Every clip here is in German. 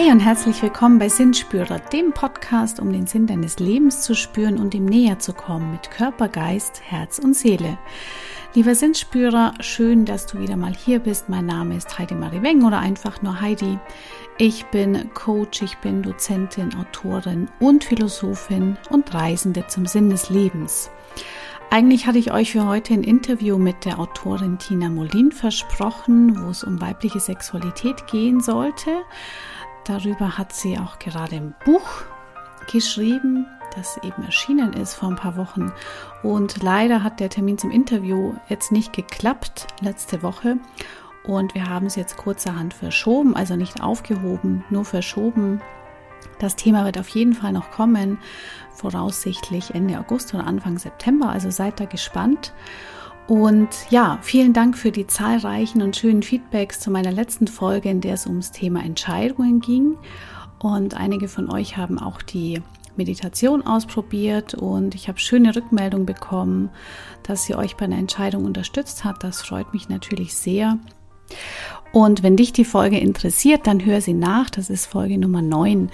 Hey und herzlich willkommen bei Sinnspürer, dem Podcast, um den Sinn deines Lebens zu spüren und ihm näher zu kommen mit Körper, Geist, Herz und Seele. Lieber Sinnspürer, schön, dass du wieder mal hier bist. Mein Name ist Heidi-Marie Weng oder einfach nur Heidi. Ich bin Coach, ich bin Dozentin, Autorin und Philosophin und Reisende zum Sinn des Lebens. Eigentlich hatte ich euch für heute ein Interview mit der Autorin Tina Molin versprochen, wo es um weibliche Sexualität gehen sollte. Darüber hat sie auch gerade ein Buch geschrieben, das eben erschienen ist vor ein paar Wochen. Und leider hat der Termin zum Interview jetzt nicht geklappt, letzte Woche. Und wir haben es jetzt kurzerhand verschoben, also nicht aufgehoben, nur verschoben. Das Thema wird auf jeden Fall noch kommen, voraussichtlich Ende August oder Anfang September, also seid da gespannt. Und ja, vielen Dank für die zahlreichen und schönen Feedbacks zu meiner letzten Folge, in der es ums Thema Entscheidungen ging. Und einige von euch haben auch die Meditation ausprobiert und ich habe schöne Rückmeldungen bekommen, dass sie euch bei einer Entscheidung unterstützt hat. Das freut mich natürlich sehr. Und wenn dich die Folge interessiert, dann hör sie nach, das ist Folge Nummer 9.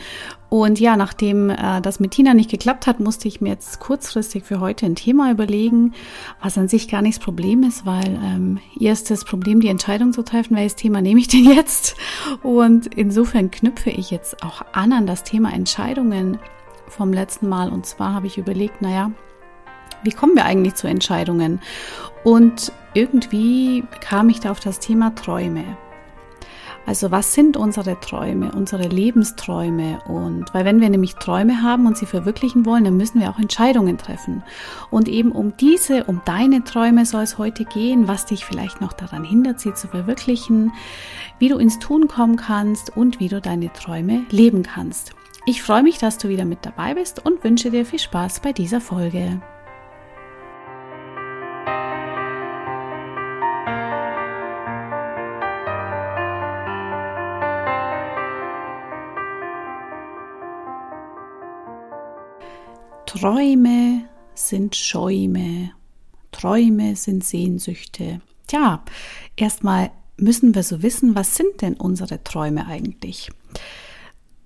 Und ja, nachdem das mit Tina nicht geklappt hat, musste ich mir jetzt kurzfristig für heute ein Thema überlegen, was an sich gar nicht das Problem ist, weil erstes Problem, die Entscheidung zu treffen, welches Thema nehme ich denn jetzt? Und insofern knüpfe ich jetzt auch an das Thema Entscheidungen vom letzten Mal. Und zwar habe ich überlegt, naja, wie kommen wir eigentlich zu Entscheidungen? Und irgendwie kam ich da auf das Thema Träume. Also was sind unsere Träume, unsere Lebensträume? Und weil wenn wir nämlich Träume haben und sie verwirklichen wollen, dann müssen wir auch Entscheidungen treffen. Und eben um deine Träume soll es heute gehen, was dich vielleicht noch daran hindert, sie zu verwirklichen, wie du ins Tun kommen kannst und wie du deine Träume leben kannst. Ich freue mich, dass du wieder mit dabei bist und wünsche dir viel Spaß bei dieser Folge. Träume sind Schäume, Träume sind Sehnsüchte. Tja, erstmal müssen wir so wissen, was sind denn unsere Träume eigentlich?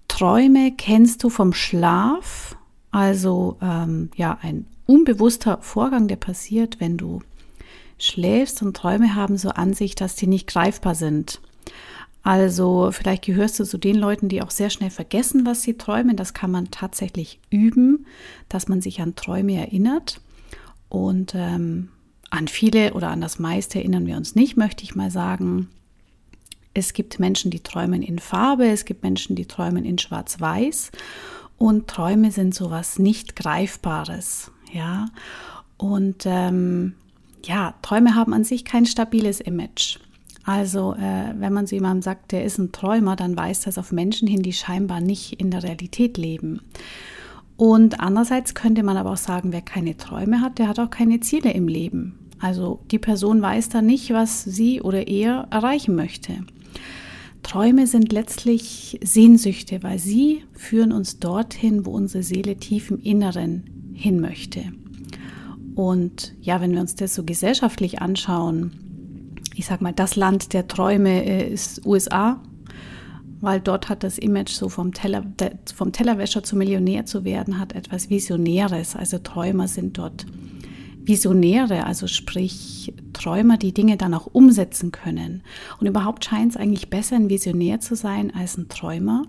Träume kennst du vom Schlaf, also ein unbewusster Vorgang, der passiert, wenn du schläfst, und Träume haben so an sich, dass die nicht greifbar sind. Also vielleicht gehörst du zu den Leuten, die auch sehr schnell vergessen, was sie träumen. Das kann man tatsächlich üben, dass man sich an Träume erinnert. Und an viele oder an das meiste erinnern wir uns nicht, möchte ich mal sagen. Es gibt Menschen, die träumen in Farbe, es gibt Menschen, die träumen in Schwarz-Weiß. Und Träume sind sowas nicht Greifbares. Ja? Und Träume haben an sich kein stabiles Image. Also wenn man zu jemandem sagt, der ist ein Träumer, dann weist das auf Menschen hin, die scheinbar nicht in der Realität leben. Und andererseits könnte man aber auch sagen, wer keine Träume hat, der hat auch keine Ziele im Leben. Also die Person weiß da nicht, was sie oder er erreichen möchte. Träume sind letztlich Sehnsüchte, weil sie führen uns dorthin, wo unsere Seele tief im Inneren hin möchte. Und ja, wenn wir uns das so gesellschaftlich anschauen, ich sag mal, das Land der Träume ist USA, weil dort hat das Image so vom Tellerwäscher zum Millionär zu werden, hat etwas Visionäres. Also Träumer sind dort Visionäre, also sprich Träumer, die Dinge dann auch umsetzen können. Und überhaupt scheint es eigentlich besser, ein Visionär zu sein als ein Träumer.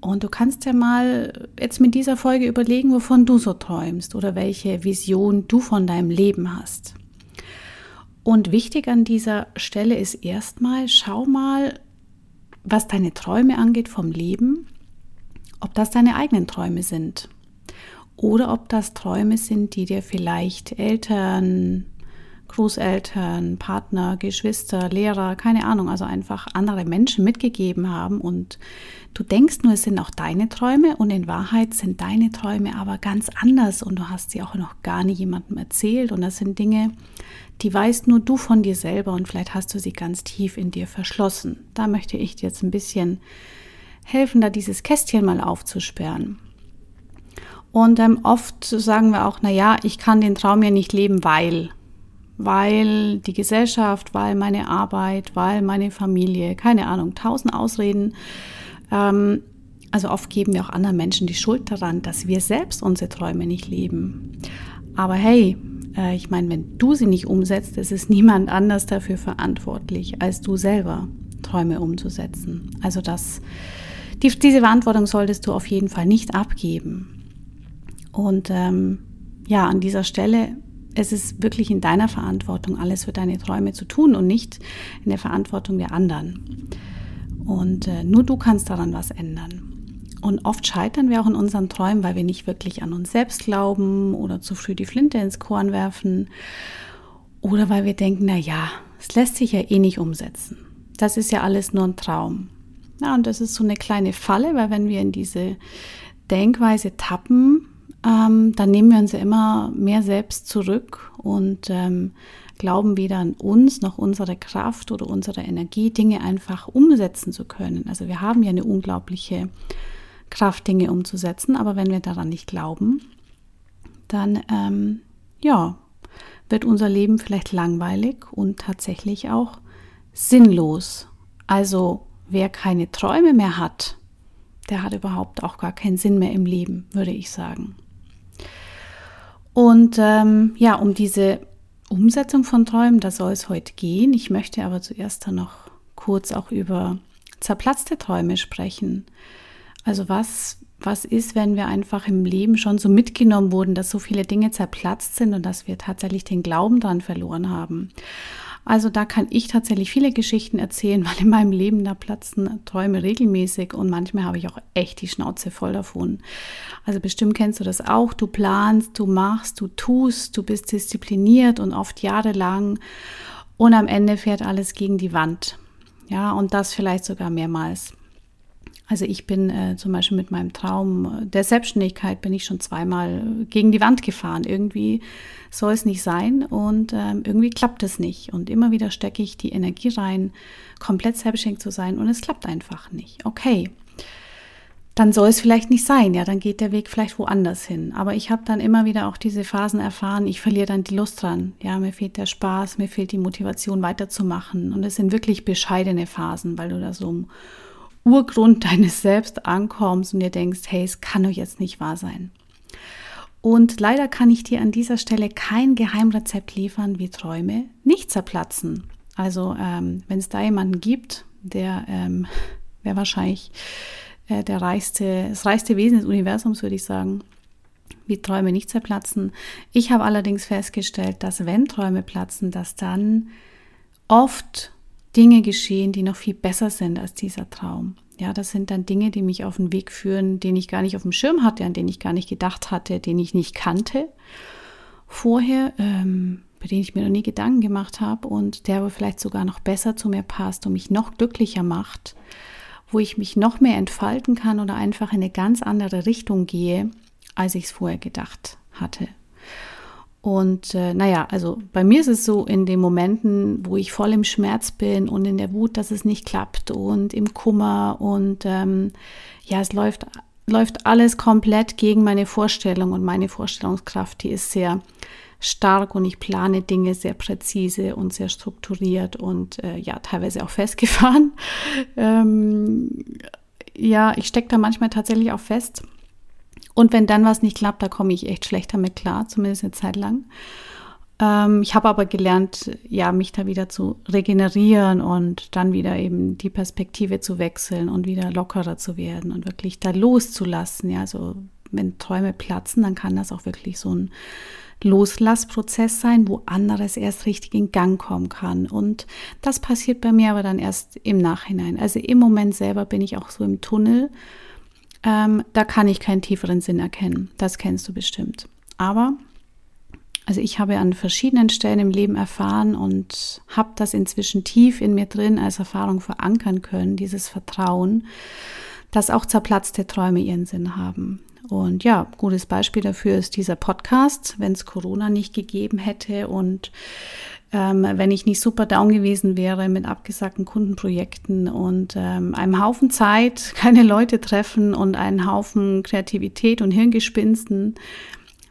Und du kannst ja mal jetzt mit dieser Folge überlegen, wovon du so träumst oder welche Vision du von deinem Leben hast. Und wichtig an dieser Stelle ist erstmal, schau mal, was deine Träume angeht vom Leben, ob das deine eigenen Träume sind oder ob das Träume sind, die dir vielleicht Eltern, Großeltern, Partner, Geschwister, Lehrer, keine Ahnung, also einfach andere Menschen mitgegeben haben und du denkst nur, es sind auch deine Träume und in Wahrheit sind deine Träume aber ganz anders und du hast sie auch noch gar nicht jemandem erzählt und das sind Dinge, die weißt nur du von dir selber und vielleicht hast du sie ganz tief in dir verschlossen. Da möchte ich dir jetzt ein bisschen helfen, da dieses Kästchen mal aufzusperren. Und oft sagen wir auch, naja, ich kann den Traum ja nicht leben, weil die Gesellschaft, weil meine Arbeit, weil meine Familie, keine Ahnung, 1000 Ausreden. Also oft geben wir auch anderen Menschen die Schuld daran, dass wir selbst unsere Träume nicht leben. Aber hey, ich meine, wenn du sie nicht umsetzt, ist es niemand anders dafür verantwortlich, als du selber Träume umzusetzen. Also diese Verantwortung solltest du auf jeden Fall nicht abgeben. Und an dieser Stelle, es ist wirklich in deiner Verantwortung, alles für deine Träume zu tun und nicht in der Verantwortung der anderen. Und nur du kannst daran was ändern. Und oft scheitern wir auch in unseren Träumen, weil wir nicht wirklich an uns selbst glauben oder zu früh die Flinte ins Korn werfen oder weil wir denken, naja, es lässt sich ja eh nicht umsetzen. Das ist ja alles nur ein Traum. Ja, und das ist so eine kleine Falle, weil wenn wir in diese Denkweise tappen, dann nehmen wir uns ja immer mehr selbst zurück und glauben weder an uns noch unsere Kraft oder unsere Energie, Dinge einfach umsetzen zu können. Also wir haben ja eine unglaubliche Kraft, Dinge umzusetzen, aber wenn wir daran nicht glauben, dann wird unser Leben vielleicht langweilig und tatsächlich auch sinnlos. Also wer keine Träume mehr hat, der hat überhaupt auch gar keinen Sinn mehr im Leben, würde ich sagen. Und um diese Umsetzung von Träumen, da soll es heute gehen. Ich möchte aber zuerst dann noch kurz auch über zerplatzte Träume sprechen. Also was ist, wenn wir einfach im Leben schon so mitgenommen wurden, dass so viele Dinge zerplatzt sind und dass wir tatsächlich den Glauben daran verloren haben? Also da kann ich tatsächlich viele Geschichten erzählen, weil in meinem Leben da platzen Träume regelmäßig und manchmal habe ich auch echt die Schnauze voll davon. Also bestimmt kennst du das auch. Du planst, du machst, du tust, du bist diszipliniert und oft jahrelang und am Ende fährt alles gegen die Wand. Ja, und das vielleicht sogar mehrmals. Also ich bin zum Beispiel mit meinem Traum der Selbstständigkeit bin ich schon zweimal gegen die Wand gefahren. Irgendwie soll es nicht sein und irgendwie klappt es nicht. Und immer wieder stecke ich die Energie rein, komplett selbstständig zu sein und es klappt einfach nicht. Okay, dann soll es vielleicht nicht sein. Ja, dann geht der Weg vielleicht woanders hin. Aber ich habe dann immer wieder auch diese Phasen erfahren. Ich verliere dann die Lust dran. Ja, mir fehlt der Spaß, mir fehlt die Motivation weiterzumachen. Und es sind wirklich bescheidene Phasen, weil du da so im Urgrund deines Selbst ankommst und dir denkst, hey, es kann doch jetzt nicht wahr sein. Und leider kann ich dir an dieser Stelle kein Geheimrezept liefern, wie Träume nicht zerplatzen. Also wenn es da jemanden gibt, der wäre wahrscheinlich das reichste Wesen des Universums, würde ich sagen, wie Träume nicht zerplatzen. Ich habe allerdings festgestellt, dass wenn Träume platzen, dass dann oft Dinge geschehen, die noch viel besser sind als dieser Traum. Ja, das sind dann Dinge, die mich auf den Weg führen, den ich gar nicht auf dem Schirm hatte, an den ich gar nicht gedacht hatte, den ich nicht kannte vorher, bei denen ich mir noch nie Gedanken gemacht habe und der aber vielleicht sogar noch besser zu mir passt und mich noch glücklicher macht, wo ich mich noch mehr entfalten kann oder einfach in eine ganz andere Richtung gehe, als ich es vorher gedacht hatte. Und also bei mir ist es so, in den Momenten, wo ich voll im Schmerz bin und in der Wut, dass es nicht klappt und im Kummer und es läuft alles komplett gegen meine Vorstellung und meine Vorstellungskraft, die ist sehr stark und ich plane Dinge sehr präzise und sehr strukturiert und teilweise auch festgefahren. Ich stecke da manchmal tatsächlich auch fest. Und wenn dann was nicht klappt, da komme ich echt schlecht damit klar, zumindest eine Zeit lang. Ich habe aber gelernt, mich da wieder zu regenerieren und dann wieder eben die Perspektive zu wechseln und wieder lockerer zu werden und wirklich da loszulassen. Ja, also wenn Träume platzen, dann kann das auch wirklich so ein Loslassprozess sein, wo anderes erst richtig in Gang kommen kann. Und das passiert bei mir aber dann erst im Nachhinein. Also im Moment selber bin ich auch so im Tunnel. Da kann ich keinen tieferen Sinn erkennen. Das kennst du bestimmt. Aber also ich habe an verschiedenen Stellen im Leben erfahren und habe das inzwischen tief in mir drin als Erfahrung verankern können, dieses Vertrauen, dass auch zerplatzte Träume ihren Sinn haben. Und gutes Beispiel dafür ist dieser Podcast. Wenn es Corona nicht gegeben hätte und wenn ich nicht super down gewesen wäre mit abgesagten Kundenprojekten und einem Haufen Zeit, keine Leute treffen und einen Haufen Kreativität und Hirngespinsten,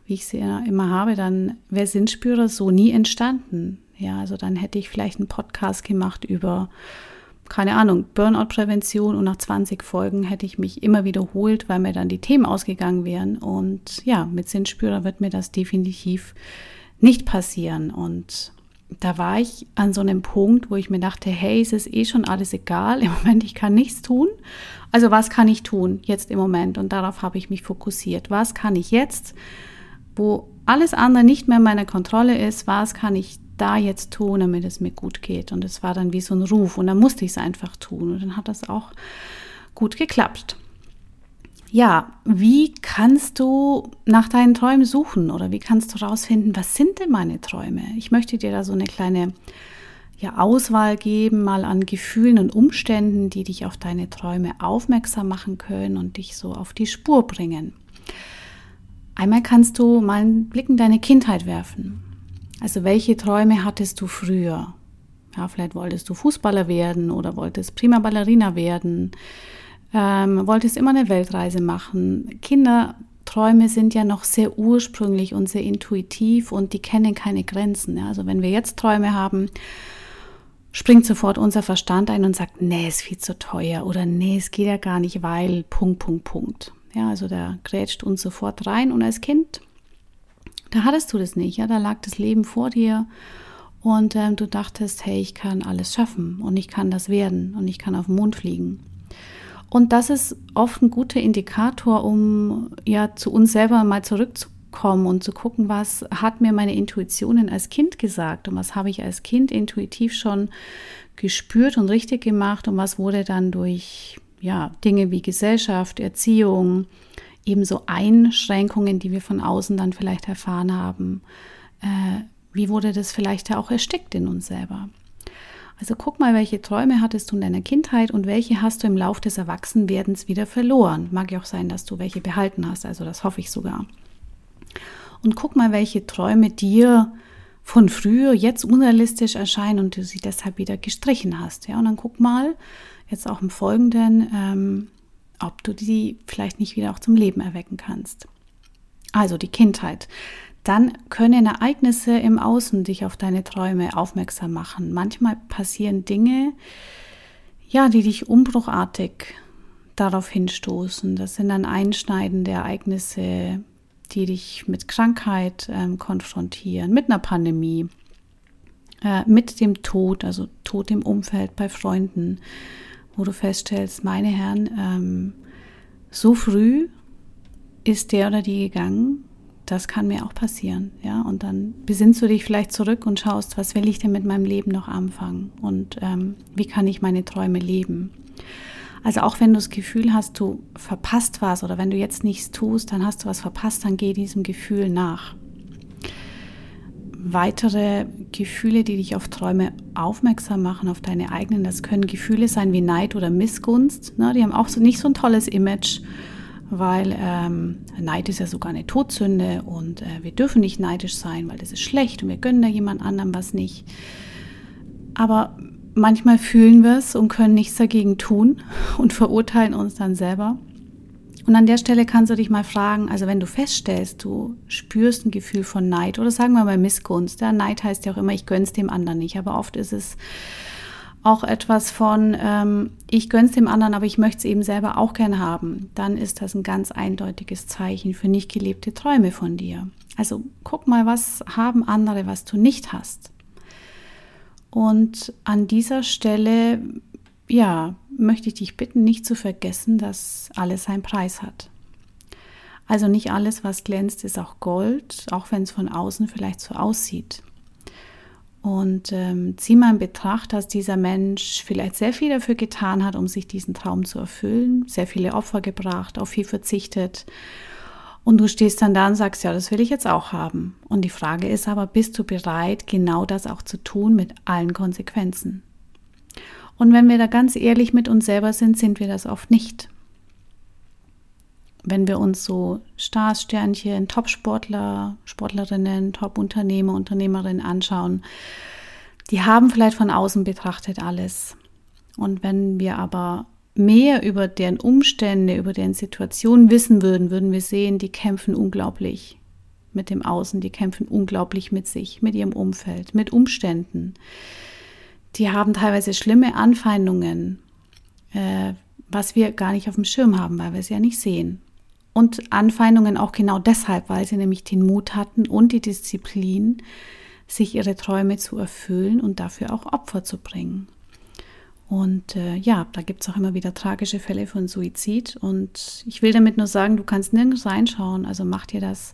wie ich sie ja immer habe, dann wäre Sinnspürer so nie entstanden. Ja, also dann hätte ich vielleicht einen Podcast gemacht über keine Ahnung, Burnout-Prävention und nach 20 Folgen hätte ich mich immer wiederholt, weil mir dann die Themen ausgegangen wären. Und ja, mit Sinnspürer wird mir das definitiv nicht passieren. Und da war ich an so einem Punkt, wo ich mir dachte, hey, es ist eh schon alles egal. Im Moment, ich kann nichts tun. Also was kann ich tun jetzt im Moment? Und darauf habe ich mich fokussiert. Was kann ich jetzt, wo alles andere nicht mehr in meiner Kontrolle ist, was kann ich da jetzt tun, damit es mir gut geht? Und es war dann wie so ein Ruf und dann musste ich es einfach tun und dann hat das auch gut geklappt. Ja, wie kannst du nach deinen Träumen suchen oder wie kannst du rausfinden, was sind denn meine Träume? Ich möchte dir da so eine kleine Auswahl geben, mal an Gefühlen und Umständen, die dich auf deine Träume aufmerksam machen können und dich so auf die Spur bringen. Einmal kannst du mal einen Blick in deine Kindheit werfen. Also welche Träume hattest du früher? Ja, vielleicht wolltest du Fußballer werden oder wolltest prima Ballerina werden, wolltest immer eine Weltreise machen. Kinderträume sind ja noch sehr ursprünglich und sehr intuitiv und die kennen keine Grenzen. Ja? Also wenn wir jetzt Träume haben, springt sofort unser Verstand ein und sagt, nee, ist viel zu teuer oder nee, es geht ja gar nicht, weil ... Ja, also da grätscht uns sofort rein und als Kind, da hattest du das nicht, ja, da lag das Leben vor dir und du dachtest, hey, ich kann alles schaffen und ich kann das werden und ich kann auf den Mond fliegen. Und das ist oft ein guter Indikator, um ja zu uns selber mal zurückzukommen und zu gucken, was hat mir meine Intuitionen als Kind gesagt und was habe ich als Kind intuitiv schon gespürt und richtig gemacht und was wurde dann durch Dinge wie Gesellschaft, Erziehung, ebenso Einschränkungen, die wir von außen dann vielleicht erfahren haben. Wie wurde das vielleicht auch erstickt in uns selber? Also guck mal, welche Träume hattest du in deiner Kindheit und welche hast du im Lauf des Erwachsenwerdens wieder verloren? Mag ja auch sein, dass du welche behalten hast, also das hoffe ich sogar. Und guck mal, welche Träume dir von früher jetzt unrealistisch erscheinen und du sie deshalb wieder gestrichen hast. Ja, und dann guck mal, jetzt auch im Folgenden, ob du die vielleicht nicht wieder auch zum Leben erwecken kannst. Also die Kindheit. Dann können Ereignisse im Außen dich auf deine Träume aufmerksam machen. Manchmal passieren Dinge, ja, die dich umbruchartig darauf hinstoßen. Das sind dann einschneidende Ereignisse, die dich mit Krankheit konfrontieren, mit einer Pandemie, mit dem Tod, also Tod im Umfeld bei Freunden, wo du feststellst, meine Herren, so früh ist der oder die gegangen, das kann mir auch passieren. Ja? Und dann besinnst du dich vielleicht zurück und schaust, was will ich denn mit meinem Leben noch anfangen und wie kann ich meine Träume leben. Also auch wenn du das Gefühl hast, du verpasst was oder wenn du jetzt nichts tust, dann hast du was verpasst, dann geh diesem Gefühl nach. Weitere Gefühle, die dich auf Träume aufmerksam machen, auf deine eigenen, das können Gefühle sein wie Neid oder Missgunst. Na, die haben auch so nicht so ein tolles Image, weil Neid ist ja sogar eine Todsünde und wir dürfen nicht neidisch sein, weil das ist schlecht und wir gönnen da jemand anderem was nicht. Aber manchmal fühlen wir es und können nichts dagegen tun und verurteilen uns dann selber. Und an der Stelle kannst du dich mal fragen, also wenn du feststellst, du spürst ein Gefühl von Neid oder sagen wir mal Missgunst. Ja, Neid heißt ja auch immer, ich gönn's dem anderen nicht. Aber oft ist es auch etwas von, ich gönn's dem anderen, aber ich möchte es eben selber auch gern haben. Dann ist das ein ganz eindeutiges Zeichen für nicht gelebte Träume von dir. Also guck mal, was haben andere, was du nicht hast. Und an dieser Stelle, ja, möchte ich dich bitten, nicht zu vergessen, dass alles seinen Preis hat. Also nicht alles, was glänzt, ist auch Gold, auch wenn es von außen vielleicht so aussieht. Und zieh mal in Betracht, dass dieser Mensch vielleicht sehr viel dafür getan hat, um sich diesen Traum zu erfüllen, sehr viele Opfer gebracht, auf viel verzichtet. Und du stehst dann da und sagst, ja, das will ich jetzt auch haben. Und die Frage ist aber, bist du bereit, genau das auch zu tun mit allen Konsequenzen? Und wenn wir da ganz ehrlich mit uns selber sind, sind wir das oft nicht. Wenn wir uns so Stars-Sternchen, Top-Sportler, Sportlerinnen, Top-Unternehmer, Unternehmerinnen anschauen, die haben vielleicht von außen betrachtet alles. Und wenn wir aber mehr über deren Umstände, über deren Situation wissen würden, würden wir sehen, die kämpfen unglaublich mit dem Außen, die kämpfen unglaublich mit sich, mit ihrem Umfeld, mit Umständen. die haben teilweise schlimme Anfeindungen, was wir gar nicht auf dem Schirm haben, weil wir es ja nicht sehen. Und Anfeindungen auch genau deshalb, weil sie nämlich den Mut hatten und die Disziplin, sich ihre Träume zu erfüllen und dafür auch Opfer zu bringen. Und da gibt es auch immer wieder tragische Fälle von Suizid. Und ich will damit nur sagen, du kannst nirgends reinschauen. Also mach dir das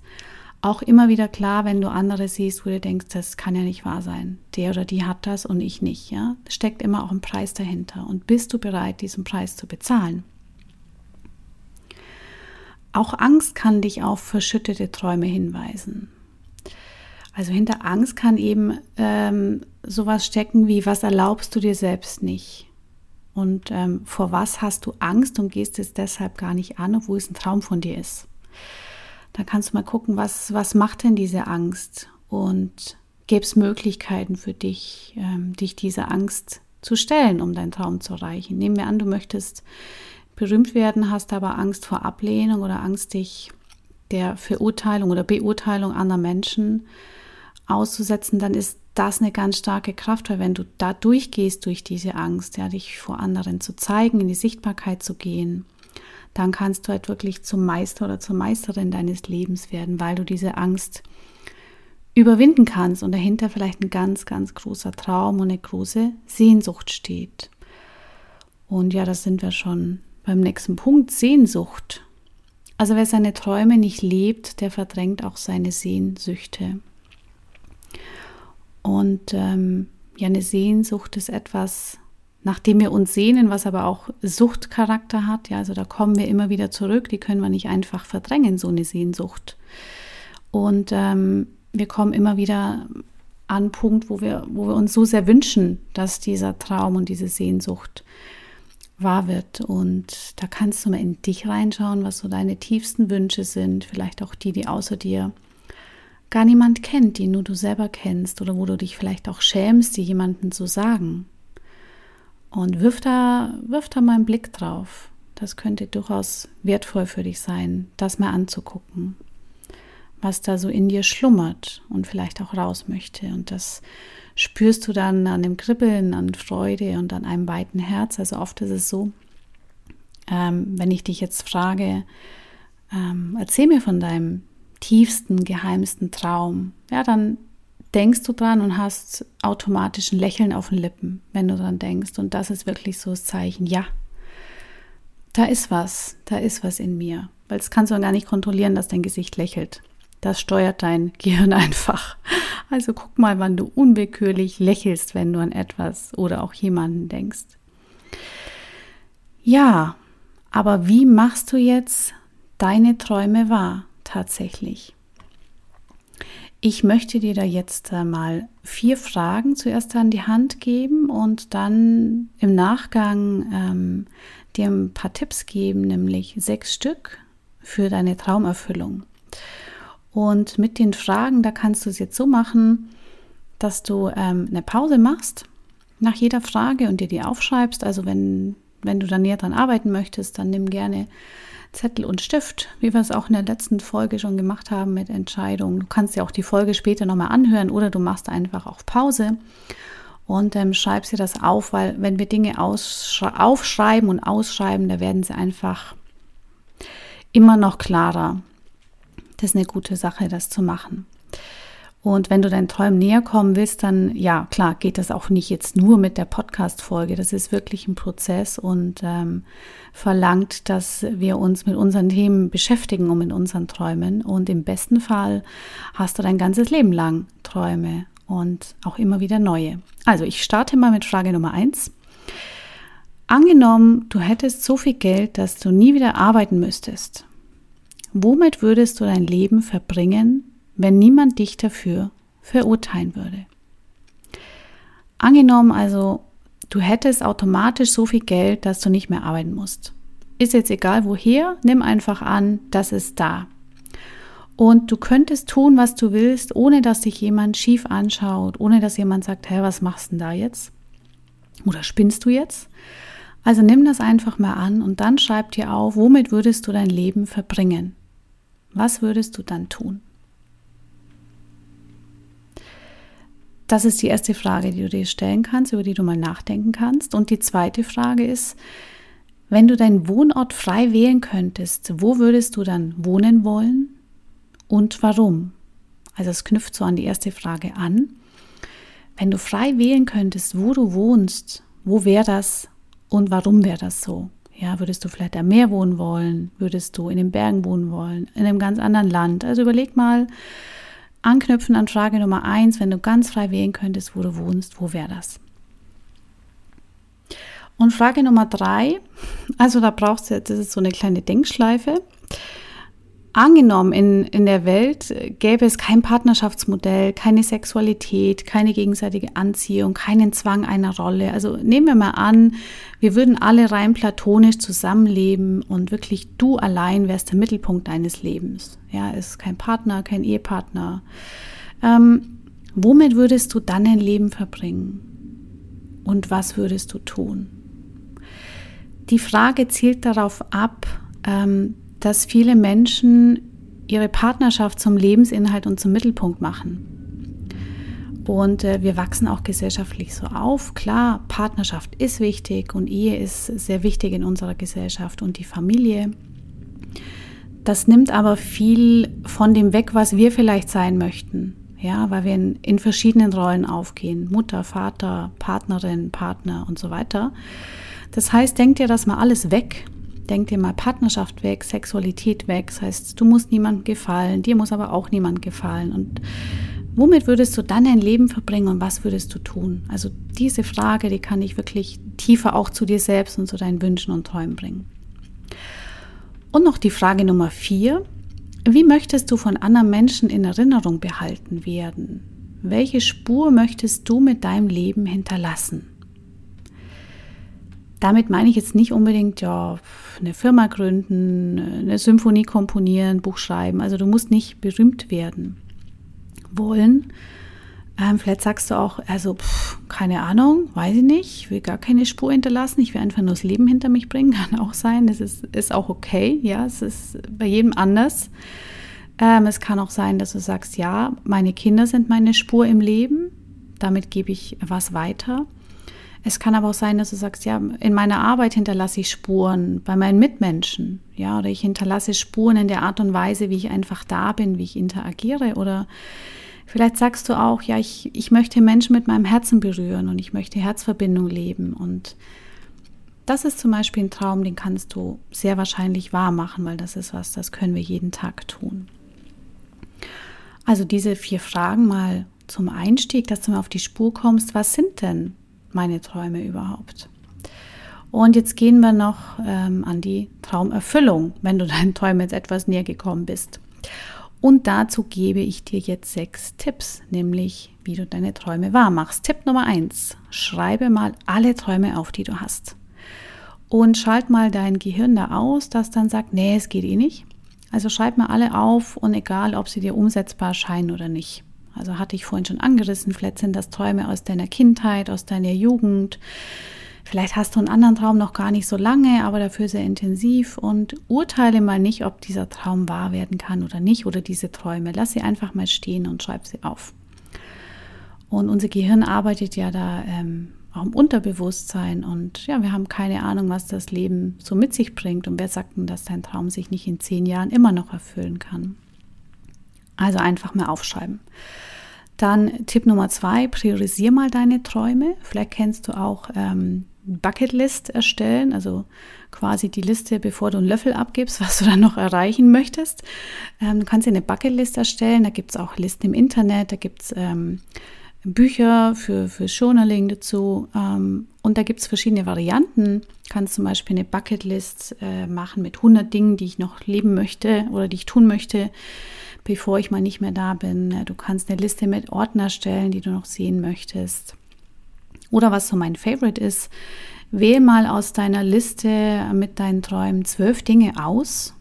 auch immer wieder klar, wenn du andere siehst, wo du denkst, das kann ja nicht wahr sein. Der oder die hat das und ich nicht. Ja? Steckt immer auch ein Preis dahinter. Und bist du bereit, diesen Preis zu bezahlen? Auch Angst kann dich auf verschüttete Träume hinweisen. Also hinter Angst kann eben sowas stecken wie, was erlaubst du dir selbst nicht? Und vor was hast du Angst und gehst es deshalb gar nicht an, obwohl es ein Traum von dir ist? Da kannst du mal gucken, was macht denn diese Angst? Und gäbe es Möglichkeiten für dich, dich dieser Angst zu stellen, um deinen Traum zu erreichen? Nehmen wir an, du möchtest berühmt werden, hast aber Angst vor Ablehnung oder Angst, dich der Verurteilung oder Beurteilung anderer Menschen auszusetzen, dann ist das eine ganz starke Kraft, weil wenn du da durchgehst durch diese Angst, ja, dich vor anderen zu zeigen, in die Sichtbarkeit zu gehen, dann kannst du halt wirklich zum Meister oder zur Meisterin deines Lebens werden, weil du diese Angst überwinden kannst und dahinter vielleicht ein ganz, ganz großer Traum und eine große Sehnsucht steht. Und ja, da sind wir schon beim nächsten Punkt, Sehnsucht. Also wer seine Träume nicht lebt, der verdrängt auch seine Sehnsüchte. Und eine Sehnsucht ist etwas, nach dem wir uns sehnen, was aber auch Suchtcharakter hat. Ja, also da kommen wir immer wieder zurück, die können wir nicht einfach verdrängen, so eine Sehnsucht. Und wir kommen immer wieder an einen Punkt, wo wir uns so sehr wünschen, dass dieser Traum und diese Sehnsucht wahr wird. Und da kannst du mal in dich reinschauen, was so deine tiefsten Wünsche sind, vielleicht auch die außer dir gar niemand kennt, die nur du selber kennst oder wo du dich vielleicht auch schämst, die jemandem zu sagen. Und wirf da mal einen Blick drauf. Das könnte durchaus wertvoll für dich sein, das mal anzugucken, was da so in dir schlummert und vielleicht auch raus möchte. Und das spürst du dann an dem Kribbeln, an Freude und an einem weiten Herz. Also oft ist es so, wenn ich dich jetzt frage, erzähl mir von deinem tiefsten, geheimsten Traum. Ja, dann denkst du dran und hast automatisch ein Lächeln auf den Lippen, wenn du dran denkst. Und das ist wirklich so das Zeichen, ja, da ist was in mir. Weil das kannst du gar nicht kontrollieren, dass dein Gesicht lächelt. Das steuert dein Gehirn einfach. Also guck mal, wann du unwillkürlich lächelst, wenn du an etwas oder auch jemanden denkst. Ja, aber wie machst du jetzt deine Träume wahr tatsächlich? Ich möchte dir da jetzt mal 4 Fragen zuerst an die Hand geben und dann im Nachgang dir ein paar Tipps geben, nämlich 6 Stück für deine Traumerfüllung. Und mit den Fragen, da kannst du es jetzt so machen, dass du eine Pause machst nach jeder Frage und dir die aufschreibst. Also wenn du da näher dran arbeiten möchtest, dann nimm gerne Zettel und Stift, wie wir es auch in der letzten Folge schon gemacht haben mit Entscheidungen. Du kannst ja auch die Folge später nochmal anhören oder du machst einfach auch Pause und schreibst dir das auf, weil wenn wir Dinge aufschreiben und ausschreiben, da werden sie einfach immer noch klarer. Das ist eine gute Sache, das zu machen. Und wenn du deinen Träumen näher kommen willst, dann, ja klar, geht das auch nicht jetzt nur mit der Podcast-Folge. Das ist wirklich ein Prozess und verlangt, dass wir uns mit unseren Themen beschäftigen und mit unseren Träumen. Und im besten Fall hast du dein ganzes Leben lang Träume und auch immer wieder neue. Also ich starte mal mit Frage Nummer 1. Angenommen, du hättest so viel Geld, dass du nie wieder arbeiten müsstest. Womit würdest du dein Leben verbringen, wenn niemand dich dafür verurteilen würde? Angenommen also, du hättest automatisch so viel Geld, dass du nicht mehr arbeiten musst. Ist jetzt egal woher, nimm einfach an, das ist da. Und du könntest tun, was du willst, ohne dass dich jemand schief anschaut, ohne dass jemand sagt, hey, was machst du denn da jetzt? Oder spinnst du jetzt? Also nimm das einfach mal an und dann schreib dir auf, womit würdest du dein Leben verbringen? Was würdest du dann tun? Das ist die erste Frage, die du dir stellen kannst, über die du mal nachdenken kannst. Und die zweite Frage ist, wenn du deinen Wohnort frei wählen könntest, wo würdest du dann wohnen wollen und warum? Also es knüpft so an die erste Frage an. Wenn du frei wählen könntest, wo du wohnst, wo wäre das und warum wäre das so? Ja, würdest du vielleicht am Meer wohnen wollen? Würdest du in den Bergen wohnen wollen? In einem ganz anderen Land? Also überleg mal, anknüpfen an Frage Nummer 1, wenn du ganz frei wählen könntest, wo du wohnst, wo wäre das? Und Frage Nummer 3, also da brauchst du, das ist so eine kleine Denkschleife. Angenommen, in der Welt gäbe es kein Partnerschaftsmodell, keine Sexualität, keine gegenseitige Anziehung, keinen Zwang einer Rolle. Also nehmen wir mal an, wir würden alle rein platonisch zusammenleben und wirklich du allein wärst der Mittelpunkt deines Lebens. Ja, es ist kein Partner, kein Ehepartner. Womit würdest du dann dein Leben verbringen? Und was würdest du tun? Die Frage zielt darauf ab, dass viele Menschen ihre Partnerschaft zum Lebensinhalt und zum Mittelpunkt machen. Und wir wachsen auch gesellschaftlich so auf. Klar, Partnerschaft ist wichtig und Ehe ist sehr wichtig in unserer Gesellschaft und die Familie. Das nimmt aber viel von dem weg, was wir vielleicht sein möchten. Ja, weil wir in verschiedenen Rollen aufgehen. Mutter, Vater, Partnerin, Partner und so weiter. Das heißt, denk dir das mal alles weg. Denk dir mal Partnerschaft weg, Sexualität weg. Das heißt, du musst niemandem gefallen, dir muss aber auch niemand gefallen. Und womit würdest du dann dein Leben verbringen und was würdest du tun? Also diese Frage, die kann ich wirklich tiefer auch zu dir selbst und zu deinen Wünschen und Träumen bringen. Und noch die Frage Nummer 4. Wie möchtest du von anderen Menschen in Erinnerung behalten werden? Welche Spur möchtest du mit deinem Leben hinterlassen? Damit meine ich jetzt nicht unbedingt, ja, eine Firma gründen, eine Symphonie komponieren, ein Buch schreiben. Also du musst nicht berühmt werden wollen. Vielleicht sagst du auch, also keine Ahnung, weiß ich nicht, ich will gar keine Spur hinterlassen, ich will einfach nur das Leben hinter mich bringen, kann auch sein, das ist auch okay, ja, es ist bei jedem anders. Es kann auch sein, dass du sagst, ja, meine Kinder sind meine Spur im Leben, damit gebe ich was weiter. Es kann aber auch sein, dass du sagst, ja, in meiner Arbeit hinterlasse ich Spuren bei meinen Mitmenschen, ja, oder ich hinterlasse Spuren in der Art und Weise, wie ich einfach da bin, wie ich interagiere, oder vielleicht sagst du auch, ja, ich möchte Menschen mit meinem Herzen berühren und ich möchte Herzverbindung leben, und das ist zum Beispiel ein Traum, den kannst du sehr wahrscheinlich wahr machen, weil das ist was, das können wir jeden Tag tun. Also diese 4 Fragen mal zum Einstieg, dass du mal auf die Spur kommst, was sind denn meine Träume überhaupt? Und jetzt gehen wir noch an die Traumerfüllung, wenn du deinen Träumen jetzt etwas näher gekommen bist. Und dazu gebe ich dir jetzt 6 Tipps, nämlich wie du deine Träume wahr machst. Tipp Nummer 1, schreibe mal alle Träume auf, die du hast. Und schalt mal dein Gehirn da aus, das dann sagt, nee, es geht eh nicht. Also schreib mal alle auf und egal, ob sie dir umsetzbar scheinen oder nicht. Also hatte ich vorhin schon angerissen, vielleicht sind das Träume aus deiner Kindheit, aus deiner Jugend. Vielleicht hast du einen anderen Traum noch gar nicht so lange, aber dafür sehr intensiv, und urteile mal nicht, ob dieser Traum wahr werden kann oder nicht, oder diese Träume. Lass sie einfach mal stehen und schreib sie auf. Und unser Gehirn arbeitet ja da auch im Unterbewusstsein, und ja, wir haben keine Ahnung, was das Leben so mit sich bringt, und wer sagt denn, dass dein Traum sich nicht in 10 Jahren immer noch erfüllen kann? Also einfach mal aufschreiben. Dann Tipp Nummer 2, priorisiere mal deine Träume. Vielleicht kennst du auch Bucketlist erstellen, also quasi die Liste, bevor du einen Löffel abgibst, was du dann noch erreichen möchtest. Du kannst dir eine Bucketlist erstellen, da gibt es auch Listen im Internet, da gibt es Bücher für Journaling dazu, und da gibt es verschiedene Varianten. Du kannst zum Beispiel eine Bucketlist machen mit 100 Dingen, die ich noch leben möchte oder die ich tun möchte, bevor ich mal nicht mehr da bin. Du kannst eine Liste mit Ordner stellen, die du noch sehen möchtest. Oder was so mein Favorite ist, wähl mal aus deiner Liste mit deinen Träumen 12 Dinge aus,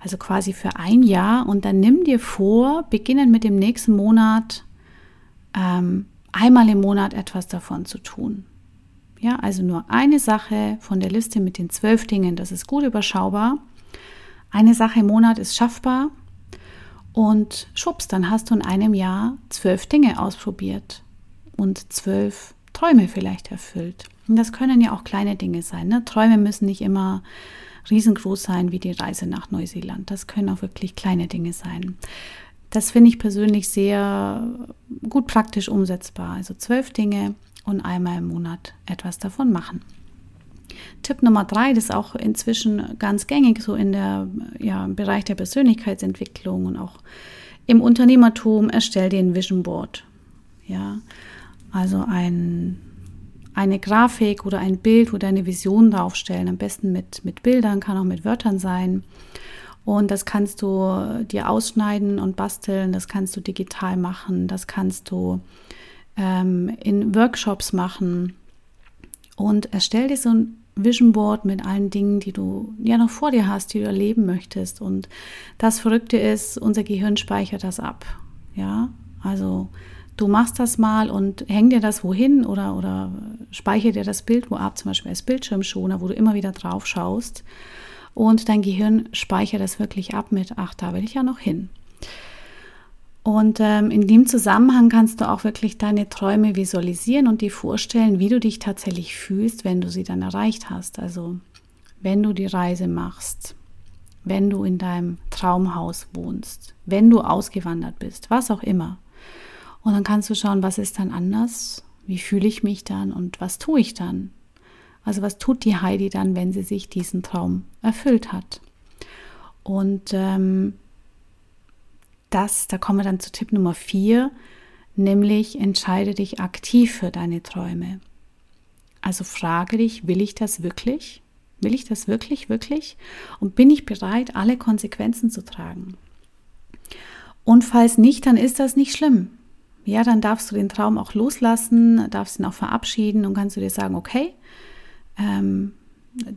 also quasi für ein Jahr, und dann nimm dir vor, beginnend mit dem nächsten Monat, einmal im Monat etwas davon zu tun. Ja, also nur eine Sache von der Liste mit den 12 Dingen, das ist gut überschaubar. Eine Sache im Monat ist schaffbar. Und schwupps, dann hast du in einem Jahr 12 Dinge ausprobiert. und 12 Träume vielleicht erfüllt. Und das können ja auch kleine Dinge sein, ne? Träume müssen nicht immer riesengroß sein wie die Reise nach Neuseeland. Das können auch wirklich kleine Dinge sein. Das finde ich persönlich sehr gut praktisch umsetzbar. Also 12 Dinge und einmal im Monat etwas davon machen. Tipp Nummer 3, das ist auch inzwischen ganz gängig, so in der, ja, im Bereich der Persönlichkeitsentwicklung und auch im Unternehmertum, erstell dir ein Vision Board. Ja, also eine Grafik oder ein Bild, wo deine Vision draufstellen, am besten mit Bildern, kann auch mit Wörtern sein. Und das kannst du dir ausschneiden und basteln, das kannst du digital machen, das kannst du in Workshops machen. Und erstell dir so ein Vision Board mit allen Dingen, die du ja noch vor dir hast, die du erleben möchtest. Und das Verrückte ist, unser Gehirn speichert das ab. Ja, also du machst das mal und häng dir das wohin oder speichere dir das Bild wo ab, zum Beispiel als Bildschirmschoner, wo du immer wieder drauf schaust. Und dein Gehirn speichert das wirklich ab mit, ach, da will ich ja noch hin. Und in dem Zusammenhang kannst du auch wirklich deine Träume visualisieren und dir vorstellen, wie du dich tatsächlich fühlst, wenn du sie dann erreicht hast. Also wenn du die Reise machst, wenn du in deinem Traumhaus wohnst, wenn du ausgewandert bist, was auch immer. Und dann kannst du schauen, was ist dann anders, wie fühle ich mich dann und was tue ich dann? Also was tut die Heidi dann, wenn sie sich diesen Traum erfüllt hat? Und da kommen wir dann zu Tipp Nummer 4, nämlich entscheide dich aktiv für deine Träume. Also frage dich, will ich das wirklich? Will ich das wirklich, wirklich? Und bin ich bereit, alle Konsequenzen zu tragen? Und falls nicht, dann ist das nicht schlimm. Ja, dann darfst du den Traum auch loslassen, darfst ihn auch verabschieden und kannst du dir sagen, okay,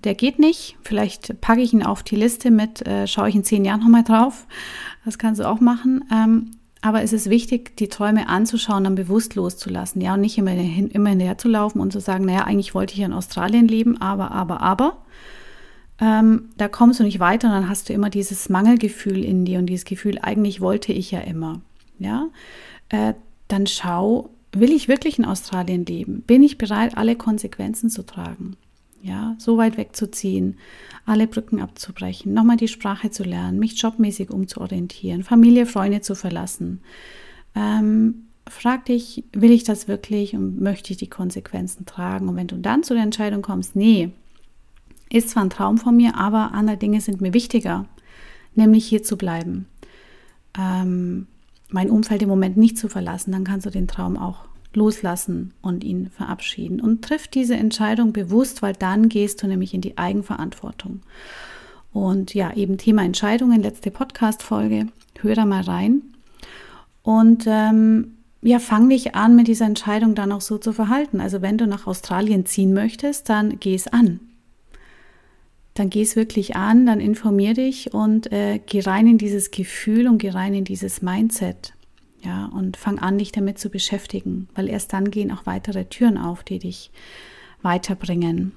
der geht nicht, vielleicht packe ich ihn auf die Liste mit, schaue ich in 10 Jahren nochmal drauf, das kannst du auch machen, aber es ist wichtig, die Träume anzuschauen, dann bewusst loszulassen, ja, und nicht immer hinterher zu laufen und zu sagen, naja, eigentlich wollte ich ja in Australien leben, aber, da kommst du nicht weiter und dann hast du immer dieses Mangelgefühl in dir und dieses Gefühl, eigentlich wollte ich ja immer, ja, dann schau, will ich wirklich in Australien leben? Bin ich bereit, alle Konsequenzen zu tragen? Ja, so weit wegzuziehen, alle Brücken abzubrechen, nochmal die Sprache zu lernen, mich jobmäßig umzuorientieren, Familie, Freunde zu verlassen. Frag dich, will ich das wirklich und möchte ich die Konsequenzen tragen? Und wenn du dann zu der Entscheidung kommst, nee, ist zwar ein Traum von mir, aber andere Dinge sind mir wichtiger, nämlich hier zu bleiben, mein Umfeld im Moment nicht zu verlassen, dann kannst du den Traum auch loslassen und ihn verabschieden. Und triff diese Entscheidung bewusst, weil dann gehst du nämlich in die Eigenverantwortung. Und ja, eben Thema Entscheidungen, letzte Podcast-Folge, hör da mal rein. Und fang dich an, mit dieser Entscheidung dann auch so zu verhalten. Also wenn du nach Australien ziehen möchtest, dann geh es an. Dann geh es wirklich an, dann informier dich und geh rein in dieses Gefühl und geh rein in dieses Mindset. Ja, und fang an, dich damit zu beschäftigen, weil erst dann gehen auch weitere Türen auf, die dich weiterbringen.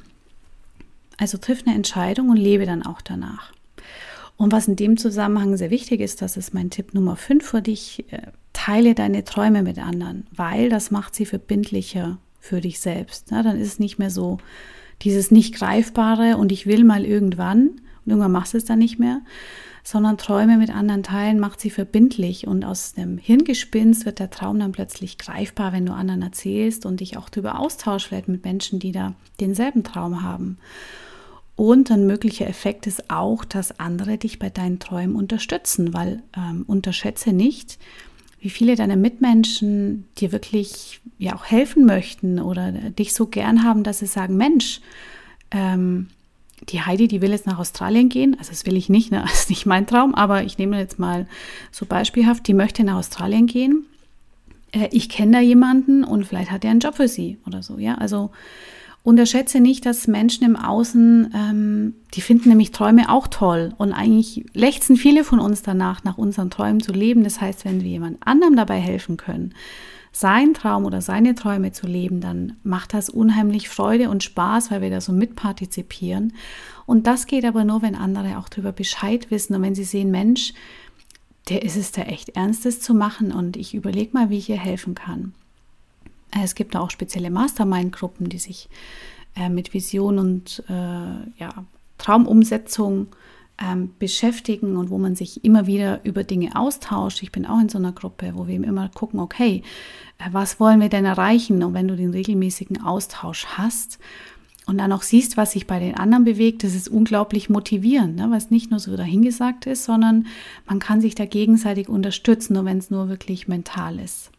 Also triff eine Entscheidung und lebe dann auch danach. Und was in dem Zusammenhang sehr wichtig ist, das ist mein Tipp Nummer 5 für dich, teile deine Träume mit anderen, weil das macht sie verbindlicher für dich selbst. Na, dann ist es nicht mehr so dieses Nicht-Greifbare und ich will mal irgendwann und irgendwann machst du es dann nicht mehr, sondern Träume mit anderen teilen macht sie verbindlich und aus dem Hirngespinst wird der Traum dann plötzlich greifbar, wenn du anderen erzählst und dich auch darüber austauschst, vielleicht mit Menschen, die da denselben Traum haben. Und ein möglicher Effekt ist auch, dass andere dich bei deinen Träumen unterstützen, weil unterschätze nicht, wie viele deiner Mitmenschen dir wirklich ja auch helfen möchten oder dich so gern haben, dass sie sagen, Mensch, die Heidi, die will jetzt nach Australien gehen, also das will ich nicht, ne? Das ist nicht mein Traum, aber ich nehme jetzt mal so beispielhaft, die möchte nach Australien gehen, ich kenne da jemanden und vielleicht hat er einen Job für sie oder so, ja, also unterschätze nicht, dass Menschen im Außen, die finden nämlich Träume auch toll und eigentlich lechzen viele von uns danach, nach unseren Träumen zu leben, das heißt, wenn wir jemand anderem dabei helfen können, seinen Traum oder seine Träume zu leben, dann macht das unheimlich Freude und Spaß, weil wir da so mitpartizipieren. Und das geht aber nur, wenn andere auch darüber Bescheid wissen und wenn sie sehen, Mensch, der ist es da echt Ernstes zu machen und ich überlege mal, wie ich ihr helfen kann. Es gibt auch spezielle Mastermind-Gruppen, die sich mit Vision und Traumumsetzung beschäftigen und wo man sich immer wieder über Dinge austauscht. Ich bin auch in so einer Gruppe, wo wir immer gucken, okay, was wollen wir denn erreichen? Und wenn du den regelmäßigen Austausch hast und dann auch siehst, was sich bei den anderen bewegt, das ist unglaublich motivierend, ne? Weil es nicht nur so dahingesagt ist, sondern man kann sich da gegenseitig unterstützen, nur wenn es nur wirklich mental ist.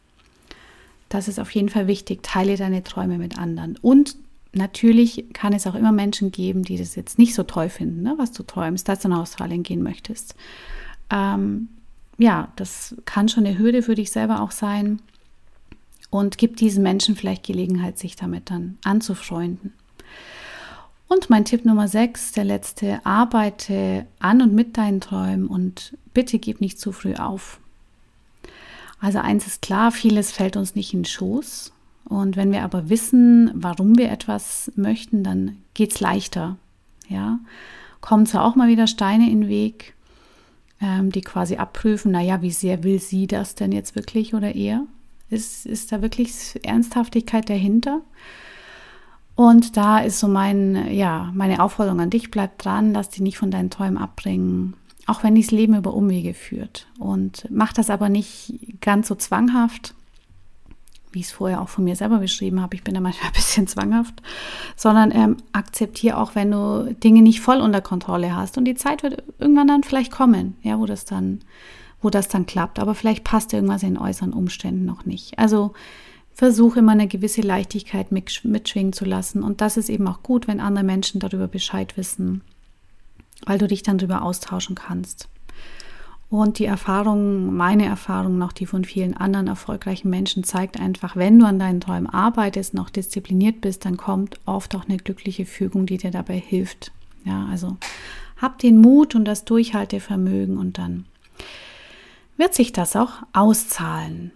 Das ist auf jeden Fall wichtig. Teile deine Träume mit anderen. Und natürlich kann es auch immer Menschen geben, die das jetzt nicht so toll finden, ne, was du träumst, dass du nach Australien gehen möchtest. Das kann schon eine Hürde für dich selber auch sein. Und gib diesen Menschen vielleicht Gelegenheit, sich damit dann anzufreunden. Und mein Tipp Nummer 6, der letzte: Arbeite an und mit deinen Träumen und bitte gib nicht zu früh auf. Also eins ist klar, vieles fällt uns nicht in den Schoß. Und wenn wir aber wissen, warum wir etwas möchten, dann geht es leichter. Ja? Kommen zwar auch mal wieder Steine in den Weg, die quasi abprüfen, naja, wie sehr will sie das denn jetzt wirklich oder er? Ist da wirklich Ernsthaftigkeit dahinter? Und da ist so meine Aufforderung an dich: Bleib dran, lass dich nicht von deinen Träumen abbringen. Auch wenn dich das Leben über Umwege führt. Und mach das aber nicht ganz so zwanghaft, wie ich es vorher auch von mir selber beschrieben habe. Ich bin da manchmal ein bisschen zwanghaft. Sondern akzeptiere auch, wenn du Dinge nicht voll unter Kontrolle hast. Und die Zeit wird irgendwann dann vielleicht kommen, ja, wo das dann klappt. Aber vielleicht passt irgendwas in äußeren Umständen noch nicht. Also versuche immer eine gewisse Leichtigkeit mitschwingen zu lassen. Und das ist eben auch gut, wenn andere Menschen darüber Bescheid wissen, weil du dich dann darüber austauschen kannst. Und die Erfahrung, meine Erfahrung, noch die von vielen anderen erfolgreichen Menschen, zeigt einfach, wenn du an deinen Träumen arbeitest, noch diszipliniert bist, dann kommt oft auch eine glückliche Fügung, die dir dabei hilft. Ja, also hab den Mut und das Durchhaltevermögen und dann wird sich das auch auszahlen.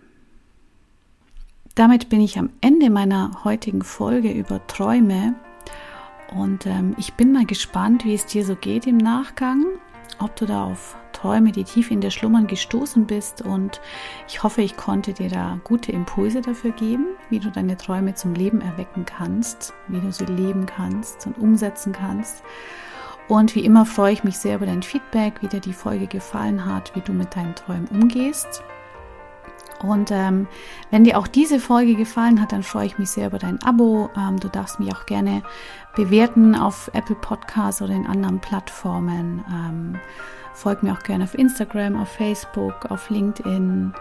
Damit bin ich am Ende meiner heutigen Folge über Träume. Und ich bin mal gespannt, wie es dir so geht im Nachgang, ob du da auf Träume, die tief in dir schlummern, gestoßen bist. Und ich hoffe, ich konnte dir da gute Impulse dafür geben, wie du deine Träume zum Leben erwecken kannst, wie du sie leben kannst und umsetzen kannst. Und wie immer freue ich mich sehr über dein Feedback, wie dir die Folge gefallen hat, wie du mit deinen Träumen umgehst. Und wenn dir auch diese Folge gefallen hat, dann freue ich mich sehr über dein Abo. Du darfst mich auch gerne bewerten auf Apple Podcasts oder in anderen Plattformen. Folg mir auch gerne auf Instagram, auf Facebook, auf LinkedIn,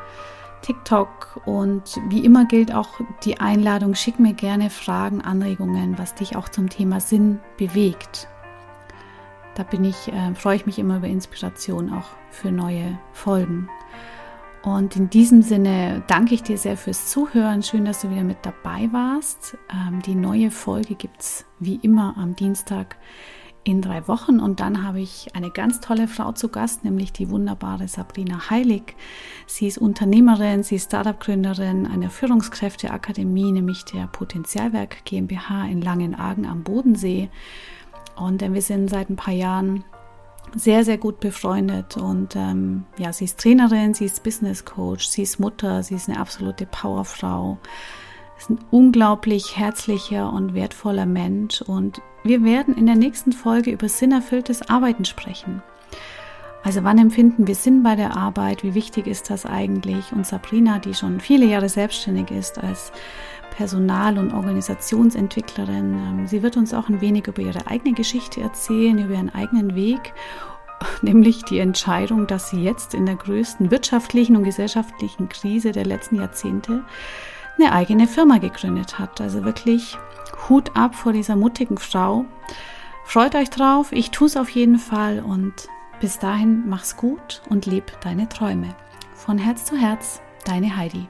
TikTok. Und wie immer gilt auch die Einladung: Schick mir gerne Fragen, Anregungen, was dich auch zum Thema Sinn bewegt. Da freue ich mich immer über Inspiration auch für neue Folgen. Und in diesem Sinne danke ich dir sehr fürs Zuhören. Schön, dass du wieder mit dabei warst. Die neue Folge gibt es wie immer am Dienstag in 3 Wochen. Und dann habe ich eine ganz tolle Frau zu Gast, nämlich die wunderbare Sabrina Heilig. Sie ist Unternehmerin, sie ist Startup-Gründerin einer Führungskräfteakademie, nämlich der Potenzialwerk GmbH in Langenargen am Bodensee. Und wir sind seit ein paar Jahren sehr, sehr gut befreundet und sie ist Trainerin, sie ist Business Coach, sie ist Mutter, sie ist eine absolute Powerfrau, ist ein unglaublich herzlicher und wertvoller Mensch und wir werden in der nächsten Folge über sinnerfülltes Arbeiten sprechen. Also wann empfinden wir Sinn bei der Arbeit, wie wichtig ist das eigentlich? Und Sabrina, die schon viele Jahre selbstständig ist als Personal- und Organisationsentwicklerin. Sie wird uns auch ein wenig über ihre eigene Geschichte erzählen, über ihren eigenen Weg, nämlich die Entscheidung, dass sie jetzt in der größten wirtschaftlichen und gesellschaftlichen Krise der letzten Jahrzehnte eine eigene Firma gegründet hat. Also wirklich Hut ab vor dieser mutigen Frau. Freut euch drauf, ich tue es auf jeden Fall und bis dahin mach's gut und leb deine Träume. Von Herz zu Herz, deine Heidi.